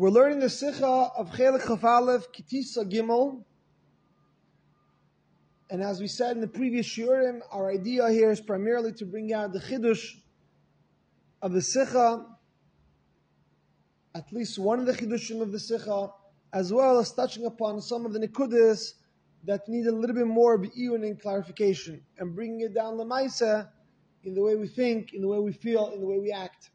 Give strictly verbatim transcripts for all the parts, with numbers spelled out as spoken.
We're learning the Sicha of Chelik Chaf Aleph, Kitisa Gimel. And as we said in the previous Shiurim, our idea here is primarily to bring out the Chidush of the Sicha, at least one of the Chidushim of the Sicha, as well as touching upon some of the Nekudas that need a little bit more be'iyun and clarification, and bringing it down l'maisa in the way we think, in the way we feel, in the way we act.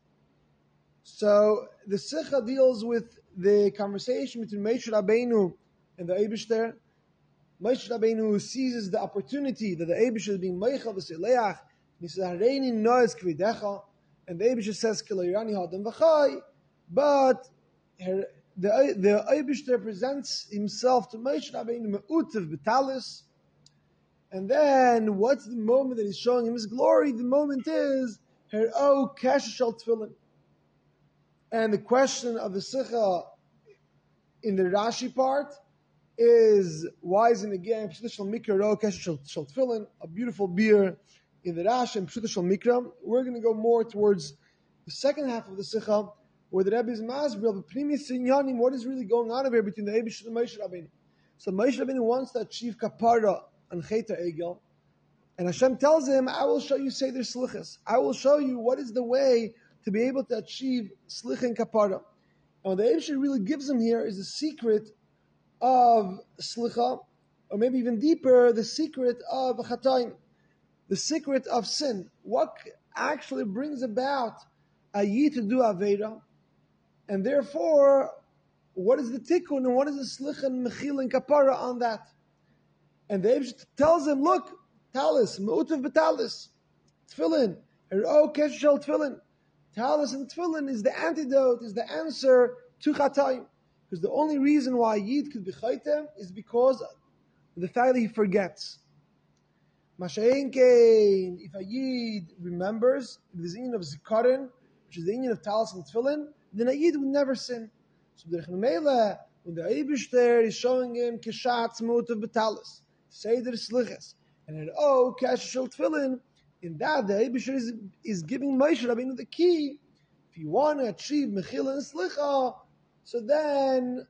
So the Sicha deals with the conversation between Moshe Rabbeinu and the Eibishter. Moshe Rabbeinu seizes the opportunity that the Eibishter is being meichel v'sileach. He says, "Hareini noes kvidecha," and the Eibishter says, "Kiloirani hadam v'chai." But her, the the Eibishter presents himself to Moshe Rabbeinu me'utiv b'talis, and then what's the moment that he's showing him his glory? The moment is her o kesher shel tefillin. And the question of the Sicha in the Rashi part is, why is it again Pshita Shel Mikra Ro Kesher Shel Tefillin, a beautiful beer in the Rashi and Pshita Shel Mikra? We're going to go more towards the second half of the Sicha, where the Rebbe is Masbir, but Pnimis Inyanim, what is really going on over here between the Eibishter and Moshe Rabbeinu? So Moshe Rabbeinu wants to achieve Kapara and Cheta Egel, and Hashem tells him, I will show you Seder Slichas. I will show you what is the way to be able to achieve slicha and kapara. And what the Eibishter really gives him here is the secret of slicha, or maybe even deeper, the secret of chatayim, the secret of sin. What actually brings about a yid to do aveira, and therefore, what is the tikkun and what is the slicha and mechila and kapara on that? And the Eibishter tells him, look, talis, me'utav b'talis, tefillin, er'o kesher shel tefillin. Talis and tefillin is the antidote, is the answer to chatayim. Because the only reason why Yid could be chaytem is because of the fact that he forgets. Masha'en kein, if a Yid remembers, if there's the union of zikaron, which is the union of talis and tefillin, then a Yid would never sin. So b'derech memela, when the Eibishter is showing him keshat z'mutav b'talis, seder slichas, and an o kesher shel tefillin, in that, the Eibishter is, is giving Moshe Rabbeinu the key. If you want to achieve Mechila and Slicha, so then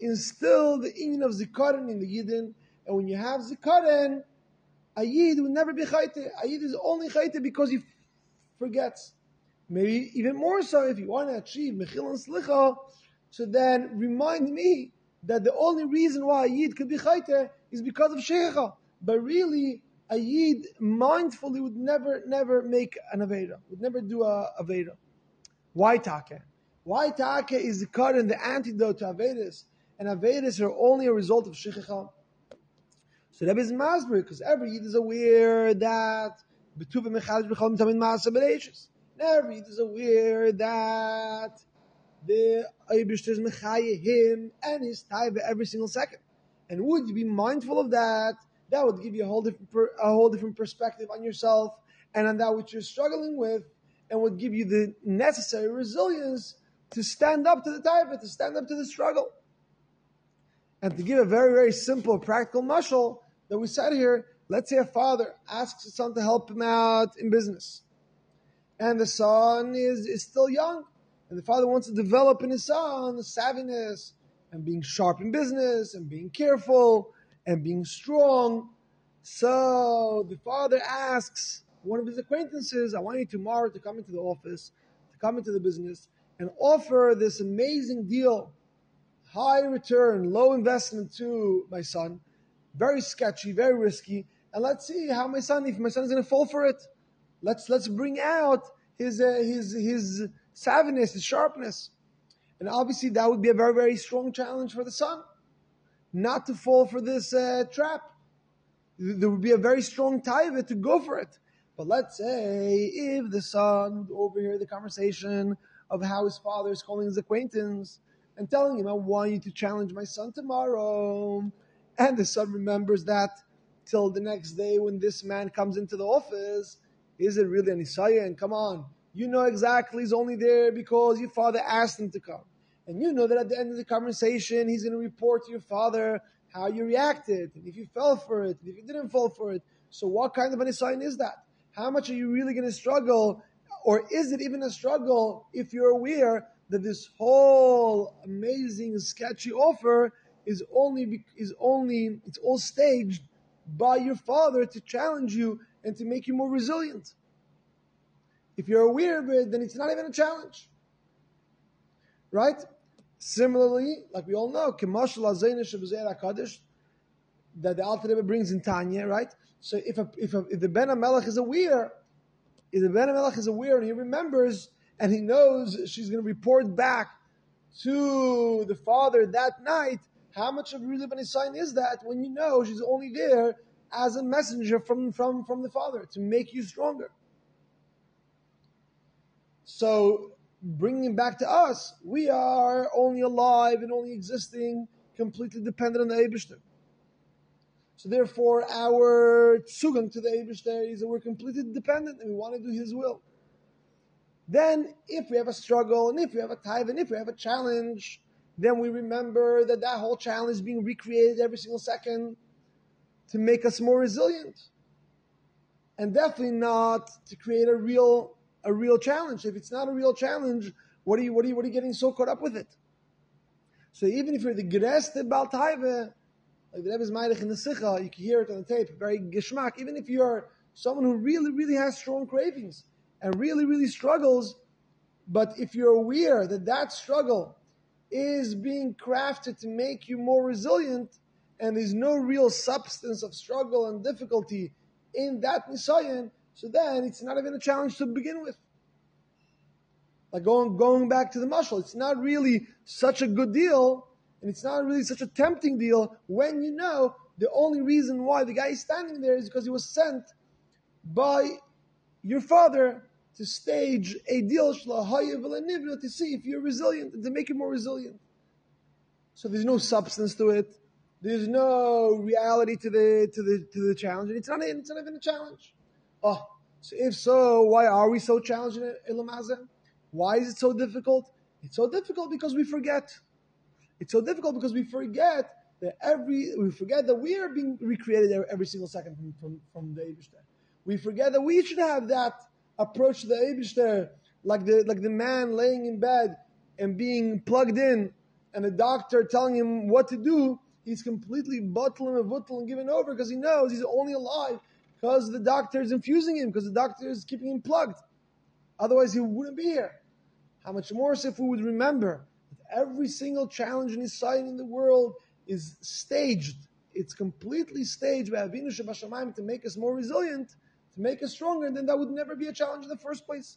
instill the union of Zikaron in the Yidden. And when you have Zikaron, a Yid will never be Chayte. A Yid is only Chayte because he forgets. Maybe even more so, if you want to achieve Mechila and Slicha, so then remind me that the only reason why a Yid could be Chayte is because of Sheikha. But really, a Yid mindfully would never, never make an Aveira, would never do a Aveira. Why Taka? Why Taka is the current, the antidote to Aveiras, and Aveiras are only a result of Shechicha. So that is Masber, because every Yid is aware that Betuv Mechadish B'Chalom Tamin Ma'aseh B'Reishis. Every Yid is aware that the Eibishter is Mechaye him and his Taiva every single second. And would you be mindful of that? That would give you a whole different per, a whole different perspective on yourself and on that which you're struggling with, and would give you the necessary resilience to stand up to the taiva, to stand up to the struggle. And to give a very, very simple, practical mashal that we said here, let's say a father asks his son to help him out in business. And the son is, is still young, and the father wants to develop in his son the savviness and being sharp in business and being careful and being strong. So the father asks one of his acquaintances, I want you tomorrow to come into the office, to come into the business, and offer this amazing deal, high return, low investment to my son, very sketchy, very risky, and let's see how my son, if my son is going to fall for it. Let's let's bring out his, uh, his, his savviness, his sharpness. And obviously that would be a very, very strong challenge for the son, not to fall for this uh, trap. There would be a very strong taiva to go for it. But let's say if the son would overhear the conversation of how his father is calling his acquaintance and telling him, I want you to challenge my son tomorrow. And the son remembers that till the next day when this man comes into the office. Is it really an Isayan? Come on. You know exactly he's only there because your father asked him to come. And you know that at the end of the conversation, he's going to report to your father how you reacted, and if you fell for it, and if you didn't fall for it. So what kind of an assign is that? How much are you really going to struggle? Or is it even a struggle if you're aware that this whole amazing sketchy offer is only is only it's all staged by your father to challenge you and to make you more resilient. If you're aware of it, then it's not even a challenge, right? Similarly, like we all know, that the Alter Rebbe brings in Tanya, right? So if a, if, a, if the Ben HaMelech is aware, if the Ben HaMelech is aware and he remembers and he knows she's going to report back to the father that night, how much of Reuven ben Isayin is that when you know she's only there as a messenger from, from, from the father to make you stronger? So bringing it back to us, we are only alive and only existing, completely dependent on the Eibishter. So therefore, our tzugang to the Eibishter is that we're completely dependent and we want to do His will. Then, if we have a struggle, and if we have a tithe, and if we have a challenge, then we remember that that whole challenge is being recreated every single second to make us more resilient. And definitely not to create a real a real challenge. If it's not a real challenge, what are you what are you what are you getting so caught up with it? So even if you're the gereste bal taive, like the Rebbe's Maidich in the Sicha, you can hear it on the tape, very geshmak. Even if you're someone who really, really has strong cravings and really, really struggles, but if you're aware that that struggle is being crafted to make you more resilient, and there's no real substance of struggle and difficulty in that Nisayan, so then it's not even a challenge to begin with. Like going going back to the mashal, it's not really such a good deal, and it's not really such a tempting deal when you know the only reason why the guy is standing there is because he was sent by your father to stage a deal to see if you're resilient and to make you more resilient. So there's no substance to it. There's no reality to the to the to the challenge, and it's not it's not even a challenge. Oh, so if so, why are we so challenging in Lamaze? Why is it so difficult? It's so difficult because we forget. It's so difficult because we forget that every we forget that we are being recreated every single second from from, from the Eibishter. We forget that we should have that approach to the Eibishter, like the like the man laying in bed and being plugged in, and the doctor telling him what to do. He's completely bottled and vutl and given over because he knows he's only alive because the doctor is infusing him, because the doctor is keeping him plugged. Otherwise, he wouldn't be here. How much more so if we would remember that every single challenge and nisayon in the world is staged. It's completely staged by Avinu Shebashamayim to make us more resilient, to make us stronger, and then that would never be a challenge in the first place.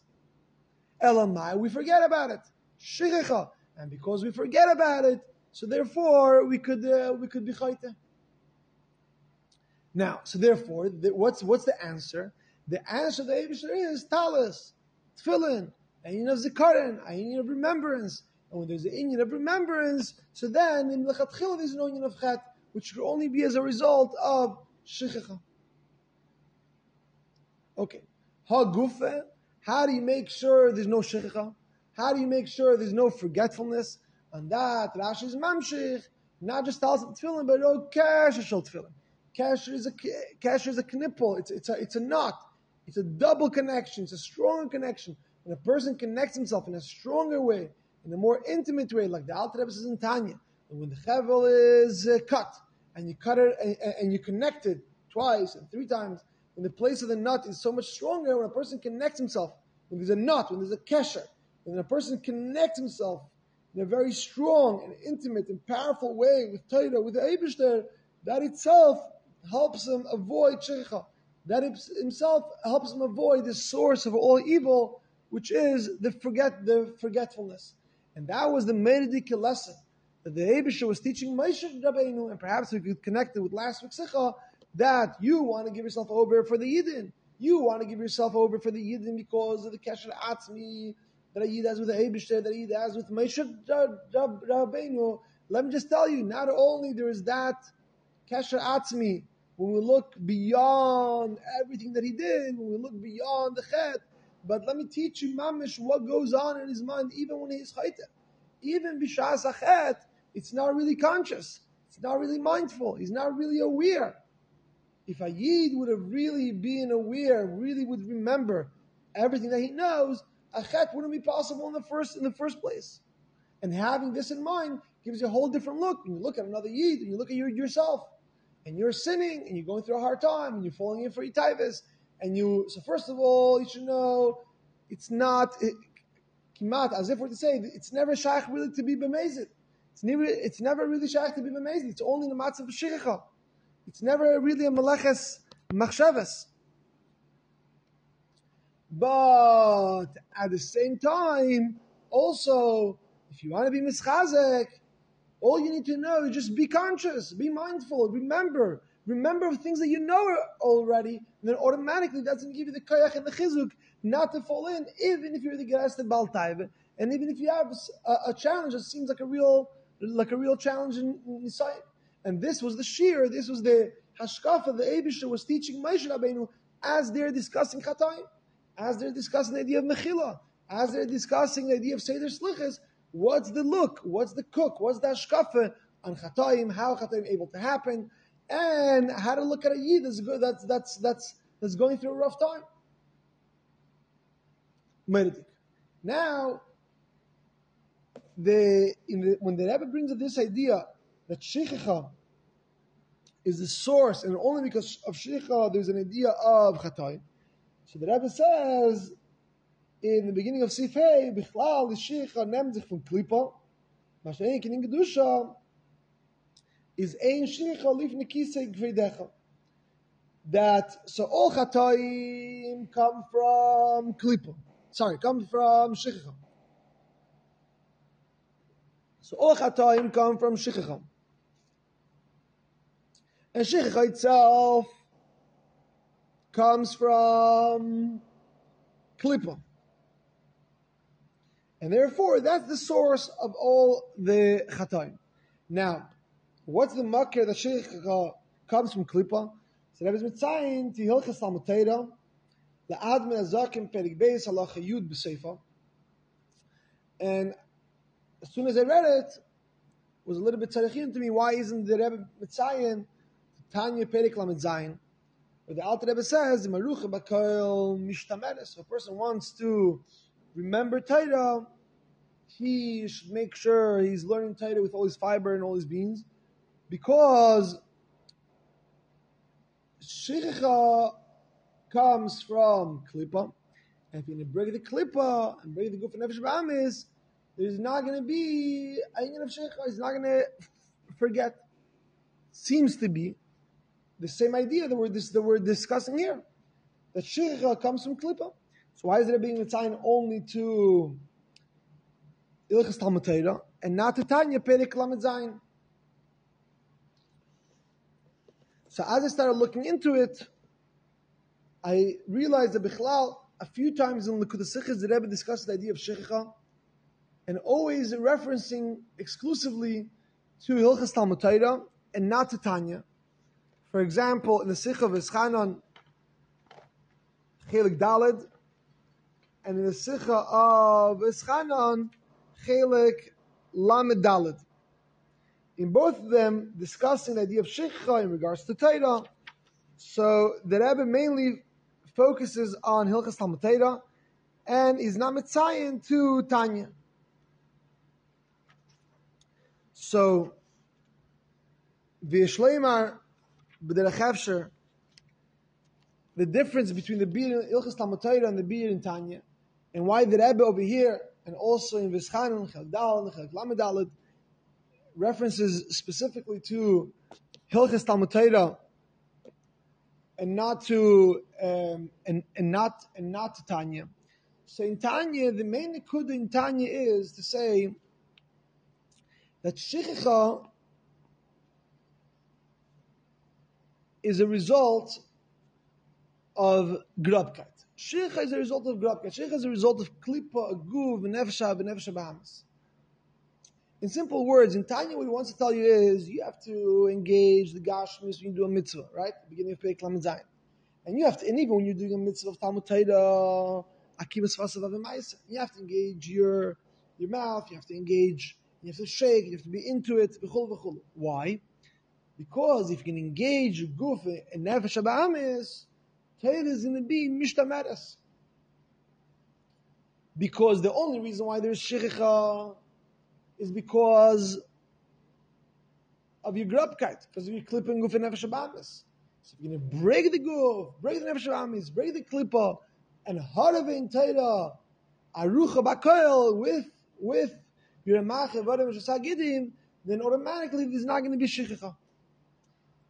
Elamai, we forget about it. Shigecha. And because we forget about it, so therefore we could uh, we could be chayte. Now, so therefore, the, what's what's the answer? The answer to the Eibishter is talis, tefillin, inyan of zikaron, inyan of remembrance. And when there's an inyan of remembrance, so then in lechatchila there's no inyan of chet, which could only be as a result of shigecha. Okay. Hagufa, how do you make sure there's no shikha? How do you make sure there's no forgetfulness? And that Rashi is mamshich, not just talis and tefillin, but oh, kasher shel tefillin. Kasher is a kasher is a knipple. It's it's a it's a knot. It's a double connection. It's a stronger connection. When a person connects himself in a stronger way, in a more intimate way, like the Alter Rebbe says in Tanya, and when the chevel is uh, cut, and you cut it, and, and you connect it twice and three times. When the place of the nut is so much stronger, when a person connects himself, when there's a nut, when there's a kesher, when a person connects himself in a very strong and intimate and powerful way with Torah, with the Eibishter, that itself helps him avoid shekha. That himself helps him avoid the source of all evil, which is the forget, the forgetfulness. And that was the Meridike lesson that the Eibishter was teaching Moshe Rabbeinu, and perhaps we could connect it with last week's shekha, that you want to give yourself over for the Yidden. You want to give yourself over for the Yidden because of the Kesher Atzmi that a Yid has with the Eibishter, that a Yid has with Moshe Rabbeinu. Let me just tell you, not only there is that Kesher Atzmi, when we look beyond everything that he did, when we look beyond the Chet, but let me teach you, Mamish, what goes on in his mind even when he is Chayte. Even Bishas HaChet, it's not really conscious. It's not really mindful. He's not really aware. If a Yid would have really been aware, really would remember everything that he knows, a chet wouldn't be possible in the first in the first place. And having this in mind gives you a whole different look. When you look at another yid, and you look at your, yourself, and you're sinning, and you're going through a hard time, and you're falling in for yitayves, and you. So first of all, you should know it's not kimat as if we're to say it's never shaykh really to be b'mezid. It's never it's never really shaykh to be b'mezid. It's only in the matzah of shichachah. It's never really a meleches machshavas. But at the same time, also, if you want to be mischazek, all you need to know is just be conscious, be mindful, remember. Remember things that you know already, and then automatically that's going to give you the koyach and the chizuk not to fall in, even if you're the geras to bal taiva, and even if you have a, a challenge that seems like a real, like a real challenge in Nisayim. And this was the shir, this was the hashkafa, the Eibusha was teaching Moshe Rabbeinu as they're discussing Chatayim, as they're discussing the idea of Mechila, as they're discussing the idea of Seder Slichas. What's the look? What's the cook? What's the hashkafa on Chatayim? How Chatayim able to happen? And how to look at a yid that's that's that's that's that's going through a rough time. Meredik. Now, the, in the when the Rebbe brings up this idea that shichachah is the source, and only because of shichachah there's an idea of chatayim. So the Rebbe says in the beginning of Sif Hey, Bichlal, the shichachah neemt sich from klipa, mashein kin in kedusha, is ein shichachah lifnei kisei gveidecha. That, so all chatayim come from klipa. Sorry, come from shichachah. So all chatayim come from shichachah. And shichachah itself comes from klipa. And therefore, that's the source of all the chatayim. Now, what's the makir that shichachah comes from klipa? So Rebbe's mitzayin tihilchas l'matayda la'admin azakim perik beis halacha yud b'seifa. And as soon as I read it, it was a little bit tzarichin to me. Why isn't the Rebbe Mitzayin Tanya Perik Lamed Zayin? But the Alter Rebbe says, "Maruch b'Koil Mishtameres." If a person wants to remember Torah, he should make sure he's learning Torah with all his fiber and all his beans, because shichachah comes from klipa, and if you break the klipa and break the guf and nefesh b'amis, there's not going to be ayin of shichachah. He's not going to forget. Seems to be the same idea that we're dis- that we're discussing here. That shichachah comes from klipa. So why is it being assigned only to ilchas Talmud Torah and not to Tanya Perek Lamed Zayin? So as I started looking into it, I realized that Bichlal, a few times in Likud HaSichos, the Rebbe discussed the idea of shichachah, and always referencing exclusively to Hilchas Talmud Torah and not to Tanya. For example, in the Sikh of Eschanan Chelik Daled, and in the Sikh of Eschanan Chelik Lamed Daled. In both of them, discussing the idea of shichachah in regards to Torah. So the Rebbe mainly focuses on Hilchas Talmud Torah, and is not mitzayin to Tanya. So, v'yishleimar b'derech hefsher, the difference between the beer in Ilchas Talmud Torah and the beer in Tanya, and why the Rebbe over here, and also in V'schanan, Chelek Daled, Chelek Lamed Daled, references specifically to Hilchas Talmud Torah, and not to um, and and not and not to Tanya. So in Tanya, the main nikud in Tanya is to say that shichachah is a result of grobkeit. Shichachah is a result of grobkeit. Shichachah is a result of klipa, aguv, nefesh, nefesh b'amis. In simple words, in Tanya, what he wants to tell you is you have to engage the gashmis when you do a mitzvah, right? At the beginning of Perek Lamed Zayin. And you have to, and even when you're doing a mitzvah of Talmud Torah, akimas vasav v'maisa, you have to engage your your mouth, you have to engage. You have to shake, you have to be into it. Why? Because if you can engage guf and nefesh ba'amis, Torah is going to be mishtameres. Because the only reason why there's shechicha is because of your grubkeit, because of your klipa and guf and nefesh abamis. So if you're going to break the guf, break the nefesh abamis, break the klipa, and haravein teira, arucha bakoil, with, with your amache, vadim, shasagidim, then automatically there's not going to be shechicha.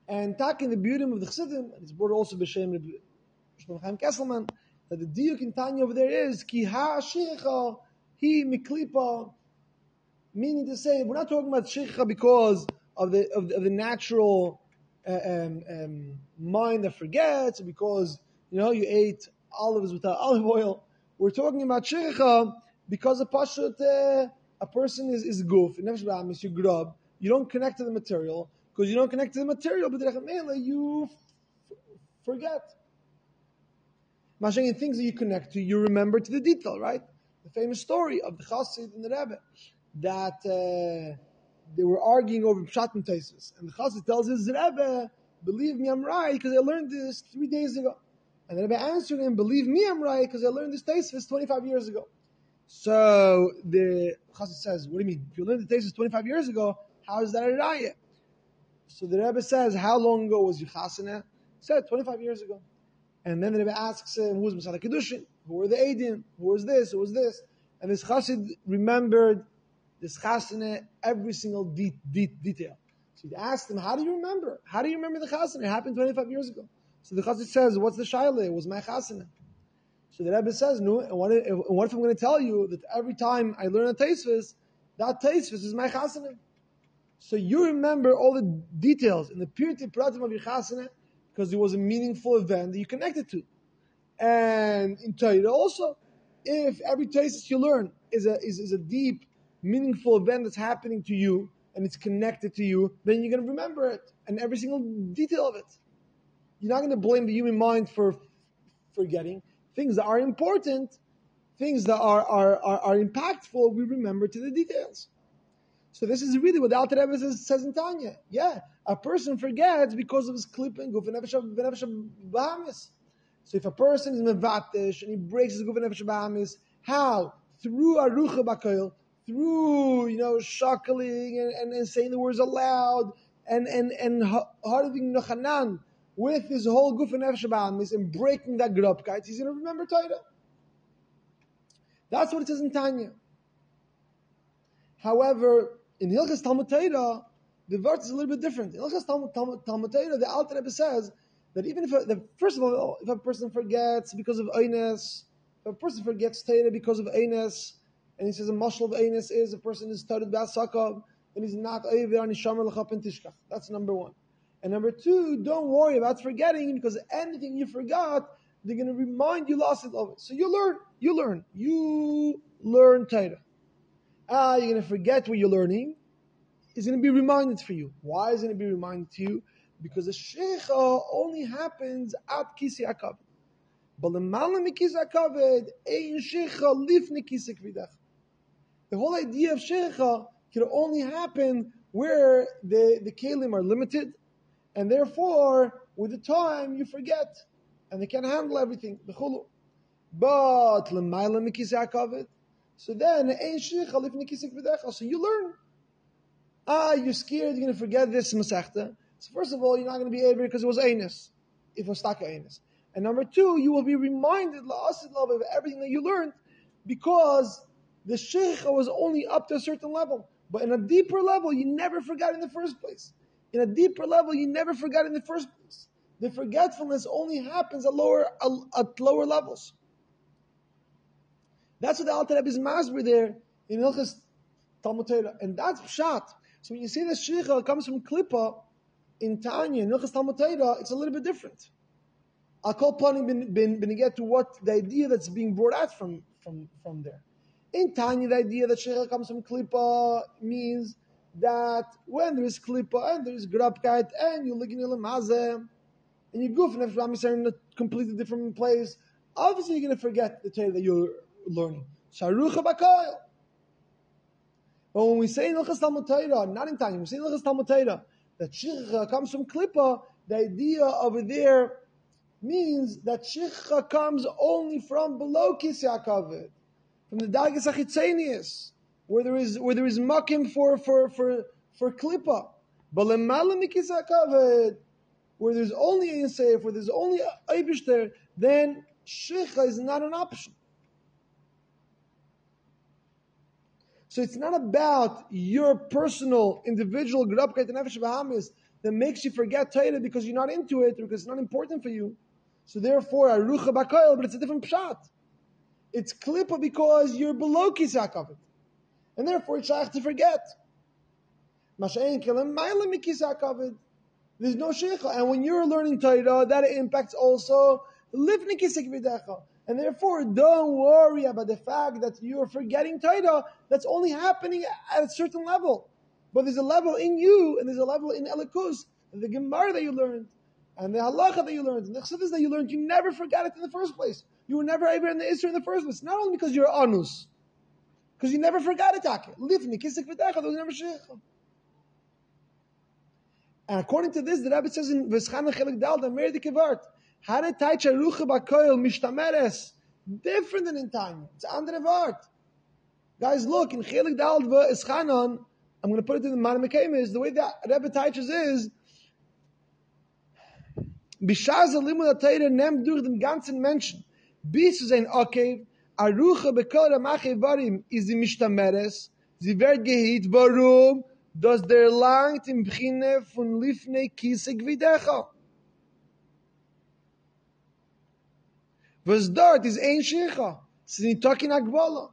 And taking the beauty of the Chassidim, it's brought also b'shem Reb Chaim Kesselman, that the diuk in Tanya over there is ki ha shechicha hi miklipa, meaning to say we're not talking about shechicha because of the of the, of the natural uh, um, um, mind that forgets, because you know you ate olives without olive oil. We're talking about shechicha because a pashut uh, a person is is goof, nefesh ba'amis, you grub, you don't connect to the material. Because you don't connect to the material, but you f- forget. Mashiach, things that you connect to, you remember to the detail, right? The famous story of the Chassid and the Rebbe, that uh, they were arguing over Pshat and Taisus. And the Chassid tells his Rebbe, believe me, I'm right, because I learned this three days ago. And the Rebbe answered him, believe me, I'm right, because I learned this Taisus twenty-five years ago. So the Chassid says, what do you mean? If you learned the Taisus twenty-five years ago, how is that a raya? So the Rebbe says, how long ago was your chasana? He said, twenty-five years ago. And then the Rebbe asks him, who was Masada Kedushin? Who were the Eidim? Who was this? Who was this? And this chassid remembered this chasana, every single de- de- detail. So he asked him, how do you remember? How do you remember the chasana? It happened twenty-five years ago. So the chassid says, what's the shaila? It was my chasana. So the Rebbe says, no, and what if, what if I'm going to tell you that every time I learn a teisvis, that teisvis is my chasana? So you remember all the details and the purity pratim of your chasana because it was a meaningful event that you connected to. And in Torah also, if every tesis you learn is a is, is a deep, meaningful event that's happening to you and it's connected to you, then you're going to remember it and every single detail of it. You're not going to blame the human mind for forgetting. Things that are important, things that are are, are, are impactful, we remember to the details. So this is really what the Alter Rebbe says, says in Tanya. Yeah, a person forgets because of his klipa and guf and nefesh habamis. So if a person is mevatish and he breaks his guf and nefesh habamis, how? Through arucha bakoil, through, you know, shuckling and, and, and saying the words aloud, and and and harving nochanan with his whole guf and nefesh habamis and breaking that grubkeit, he's going to remember Torah. That's what it says in Tanya. However, in Hilchas Talmud Torah, the verse is a little bit different. In Hilchas Talmud, Talmud, Talmud Torah, the Alter Rebbe says that even if, a, that first of all, if a person forgets because of Eines, if a person forgets Torah because of Eines, and he says a mashal of Eines is a person is started b'asakah, and he's not over on Yishamar l'chap and tishkach. That's number one. And number two, don't worry about forgetting, because anything you forgot, they're going to remind you lost it of it. So you learn, you learn, you learn Torah. Ah, you're going to forget what you're learning. It's going to be reminded for you. Why is it going to be reminded to you? Because the shechicha only happens at kisi akaved. But the malam kisi akaved ein shechicha lifne kisi kvidach. The whole idea of shechicha can only happen where the the kelim are limited, and therefore with the time you forget and they can't handle everything. The chulu, but the malam kisi akaved. So then, so you learn. Ah, you're scared, you're going to forget this Masechta. So first of all, you're not going to be able because it was Enes. It was Taka Enes. And number two, you will be reminded of everything that you learned because the Shechicha was only up to a certain level. But in a deeper level, you never forgot in the first place. In a deeper level, you never forgot in the first place. The forgetfulness only happens at lower, at lower levels. That's what the Alter Rebbe is masber there in Hilchas Talmud Torah, and that's pshat. So when you say that shechicha comes from klipa in Tanya in Hilchas Talmud Torah, it's a little bit different. I'll call planning bin bin bin get to what the idea that's being brought out from from from there. In Tanya, the idea that shechicha comes from klipa means that when there is klipa and there is grabkeit and you're looking at lemazeh and you goof and nefesh ba'amis are in a completely different place, obviously you're going to forget the Torah that you're learning. Sharucha Bakayl. But when we say in Hilchas Talmud Torah, not in Tanya, we say in Hilchas Talmud Torah that shechicha comes from klipa, the idea over there means that shechicha comes only from below kisya kavod. from the Dagas Achitzenius, where there is where there is makim for for for for klipa, but lemala mikis hakavod, where there's only Yisef, where there's only Eibishter, then Shecha is not an option. So it's not about your personal, individual G'rabkeit and Nefesh Bahamas that makes you forget Torah because you're not into it, because it's not important for you. So therefore, Arucha Bakoil, but it's a different Pshat. It's Klippa because you're below Kisak of it. And therefore, it's Shaykh to forget. Masha'en Kelem Mailam Kisak of it. There's no sheikha. And when you're learning Torah, that impacts also Livni Kisik V'decha. And therefore, don't worry about the fact that you're forgetting Torah. That's only happening at a certain level. But there's a level in you, and there's a level in Elikus, and the Gemara that you learned, and the Halacha that you learned, and the Chassidus that you learned. You never forgot it in the first place. You were never ever in the Isra in the first place. Not only because you're Anus, because you never forgot it. Livni Kisik V'decha. There was never sheikha. And according to this, the Rebbe says in V'schana Chelik Dal, the Meir Dikevart, Hare Taicha Rucha Bakoil Mishtameres, different than in Tanya. It's Andre Vart. Guys, look, in Chelik Dal V'schanan, I'm going to put it in the Mara Mekamis, the way that Rebbe Taichas is, Bishaz Alimud HaTeira Nem Durch Dem Ganzen Menschen, bis zu sein Okev, Arucha Bakoil Amache Varim, is the Mishtameres, sie wird gehit, warum? Das der langt im Beginn von Lifnei Kisik V'decha. Was dort ist ein Shecha. Es ist nicht Tokin Agbala.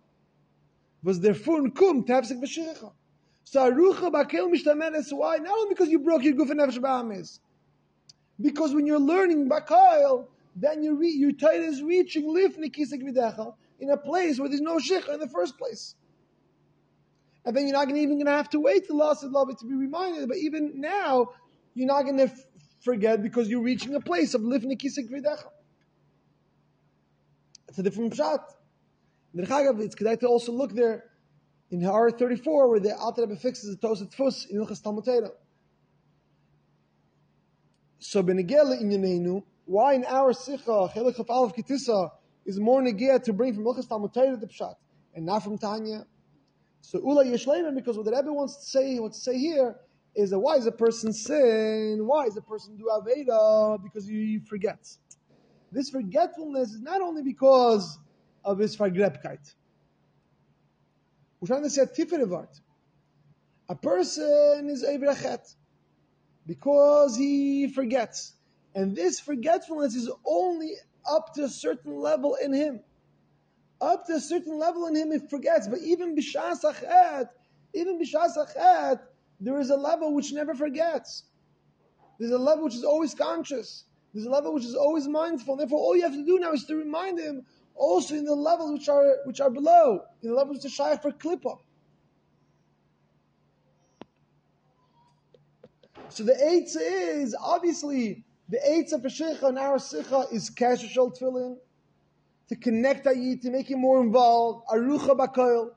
Was der Fun kommt, Tafsik V'shecha. So Arucha Bakel Mishtamer is why? Not only because you broke your Guf and Nefesh Ba'amis. Because when you're learning Bakel, then you re- your title is reaching Lifnei Kisik V'decha in a place where there's no Shecha in the first place. And then you're not even going to have to wait till loss of love to be reminded. But even now, you're not going to f- forget because you're reaching a place of Lifnei Kisik V'decha. It's a different pshat. It's good to also look there in Ha'ara thirty-four, where the Alter Rebbe fixes the Tosafot Tfus in Hilchos Talmud Torah. So benegel in Yaneinu, why in our Sicha Chelik Chaf Aleph Kitisa is more negea to bring from Hilchos Talmud Torah the pshat and not from Tanya? So Ula Yeshleiman, because what the Rebbe wants to say, wants to say here is that why is a person sin? Why is a person do Aveda? Because he forgets. This forgetfulness is not only because of his vergrebkeit. We're trying to say a tiferet vart. A person is Eiver Chet because he forgets, and this forgetfulness is only up to a certain level in him. Up to a certain level in him, he forgets. But even b'shas achet, even b'shas achet, there is a level which never forgets. There's a level which is always conscious. There's a level which is always mindful. Therefore, all you have to do now is to remind him also in the levels which are which are below, in the levels which are shy for klipa. So the eitzah is obviously the eitzah b'shicha in our sicha is kasher shel tefillin. To connect Ayid, to make him more involved, Arucha Bakoil.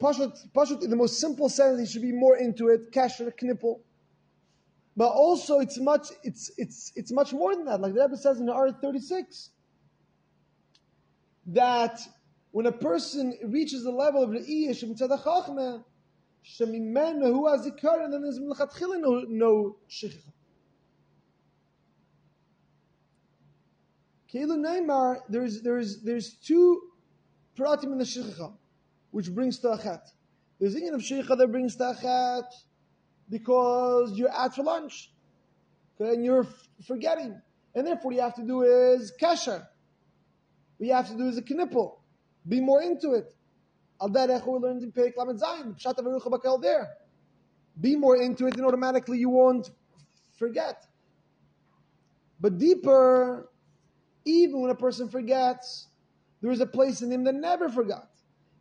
Pashut, in the most simple sense, he should be more into it, Kasher, Knipple. But also, it's much, it's it's it's much more than that. Like the Rebbe says in R thirty-six, that when a person reaches the level of Re'iyah, Shemitzad HaChachmeh, Shemimenu Hu HaZikar, and then there's Milchatchila no, no Shechicha. Keilu Neymar, there's there's there's two pratim in the shechicha, which brings to achet. There's the of shechicha that brings to achet because you're out for lunch, okay, and you're f- forgetting, and therefore you have to do is kasher. What you have to do is a knipple, be more into it. Al derech we learned in Perek Lamed Zayin, pshat haverucha bakel there. Be more into it, and automatically you won't forget. But deeper. Even when a person forgets, there is a place in him that never forgot.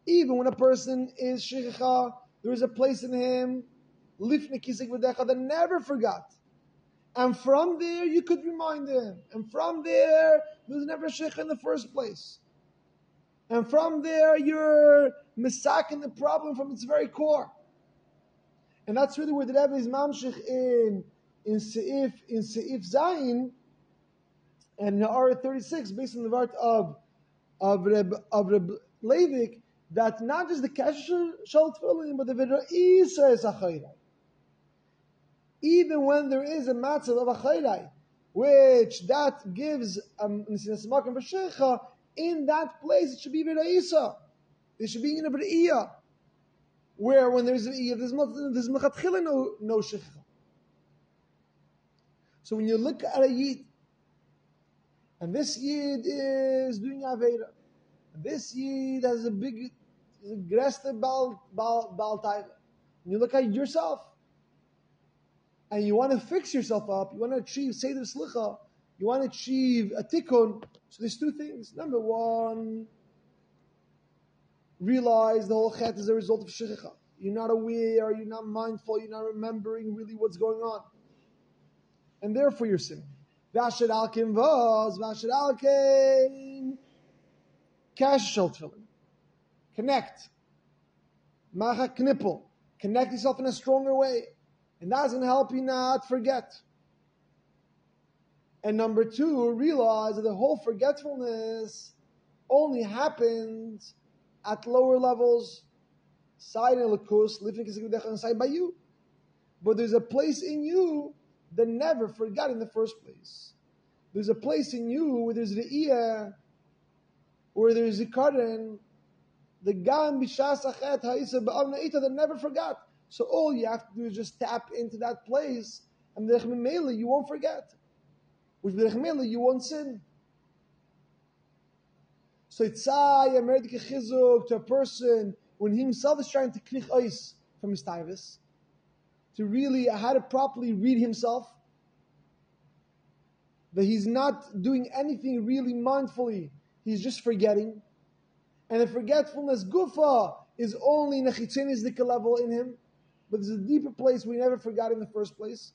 Even when a person is shechicha, there is a place in him, lifnei kisik v'decha, that never forgot. And from there, you could remind him. And from there, there's never shechicha in the first place. And from there, you're misaking the problem from its very core. And that's really where the Rebbe is mamshich in in seif in seif zayin. And in R thirty-six, based on the vart of of Reb of Reb Levik that not just the kasher shall tefillin, but the v'ro'isa is achayrai. Even when there is a matzah of achayrai, which that gives um, in that place it should be v'ro'isa. It should be in a b'ri'iyah. Where when there's there's mechatchila no no shechcha. So when you look at a yid, and this yid is doing aveira, this yid has a big gresta bal bal bal taiva. When you look at yourself, and you want to fix yourself up, you want to achieve seder slicha, you want to achieve a tikkun. So there's two things. Number one, realize the whole chet is a result of shechcha. You're not aware, you're not mindful, you're not remembering really what's going on. And therefore you're sinning. V'asher al kim vaz, v'asher al kim kash shel tefillin. Connect. Macha knipple. Connect yourself in a stronger way. And that's going to help you not forget. And number two, realize that the whole forgetfulness only happens at lower levels, side in Lakus, living inside by you. But there's a place in you that never forgot in the first place. There's a place in you where there's Re'iyah, where there's Zikaron, the Gam Bishas Achet Ha'isa Ba'avna Ita that never forgot. So all you have to do is just tap into that place, and B'derech Mimela you won't forget. With B'derech Mimela you won't sin. So Itzai, a merit kechizuk to a person when he himself is trying to knich ois from his taivus, to really how to properly read himself, that he's not doing anything really mindfully, he's just forgetting, and the forgetfulness gufa is only in a chitzenis level in him, but there's a deeper place we never forgot in the first place.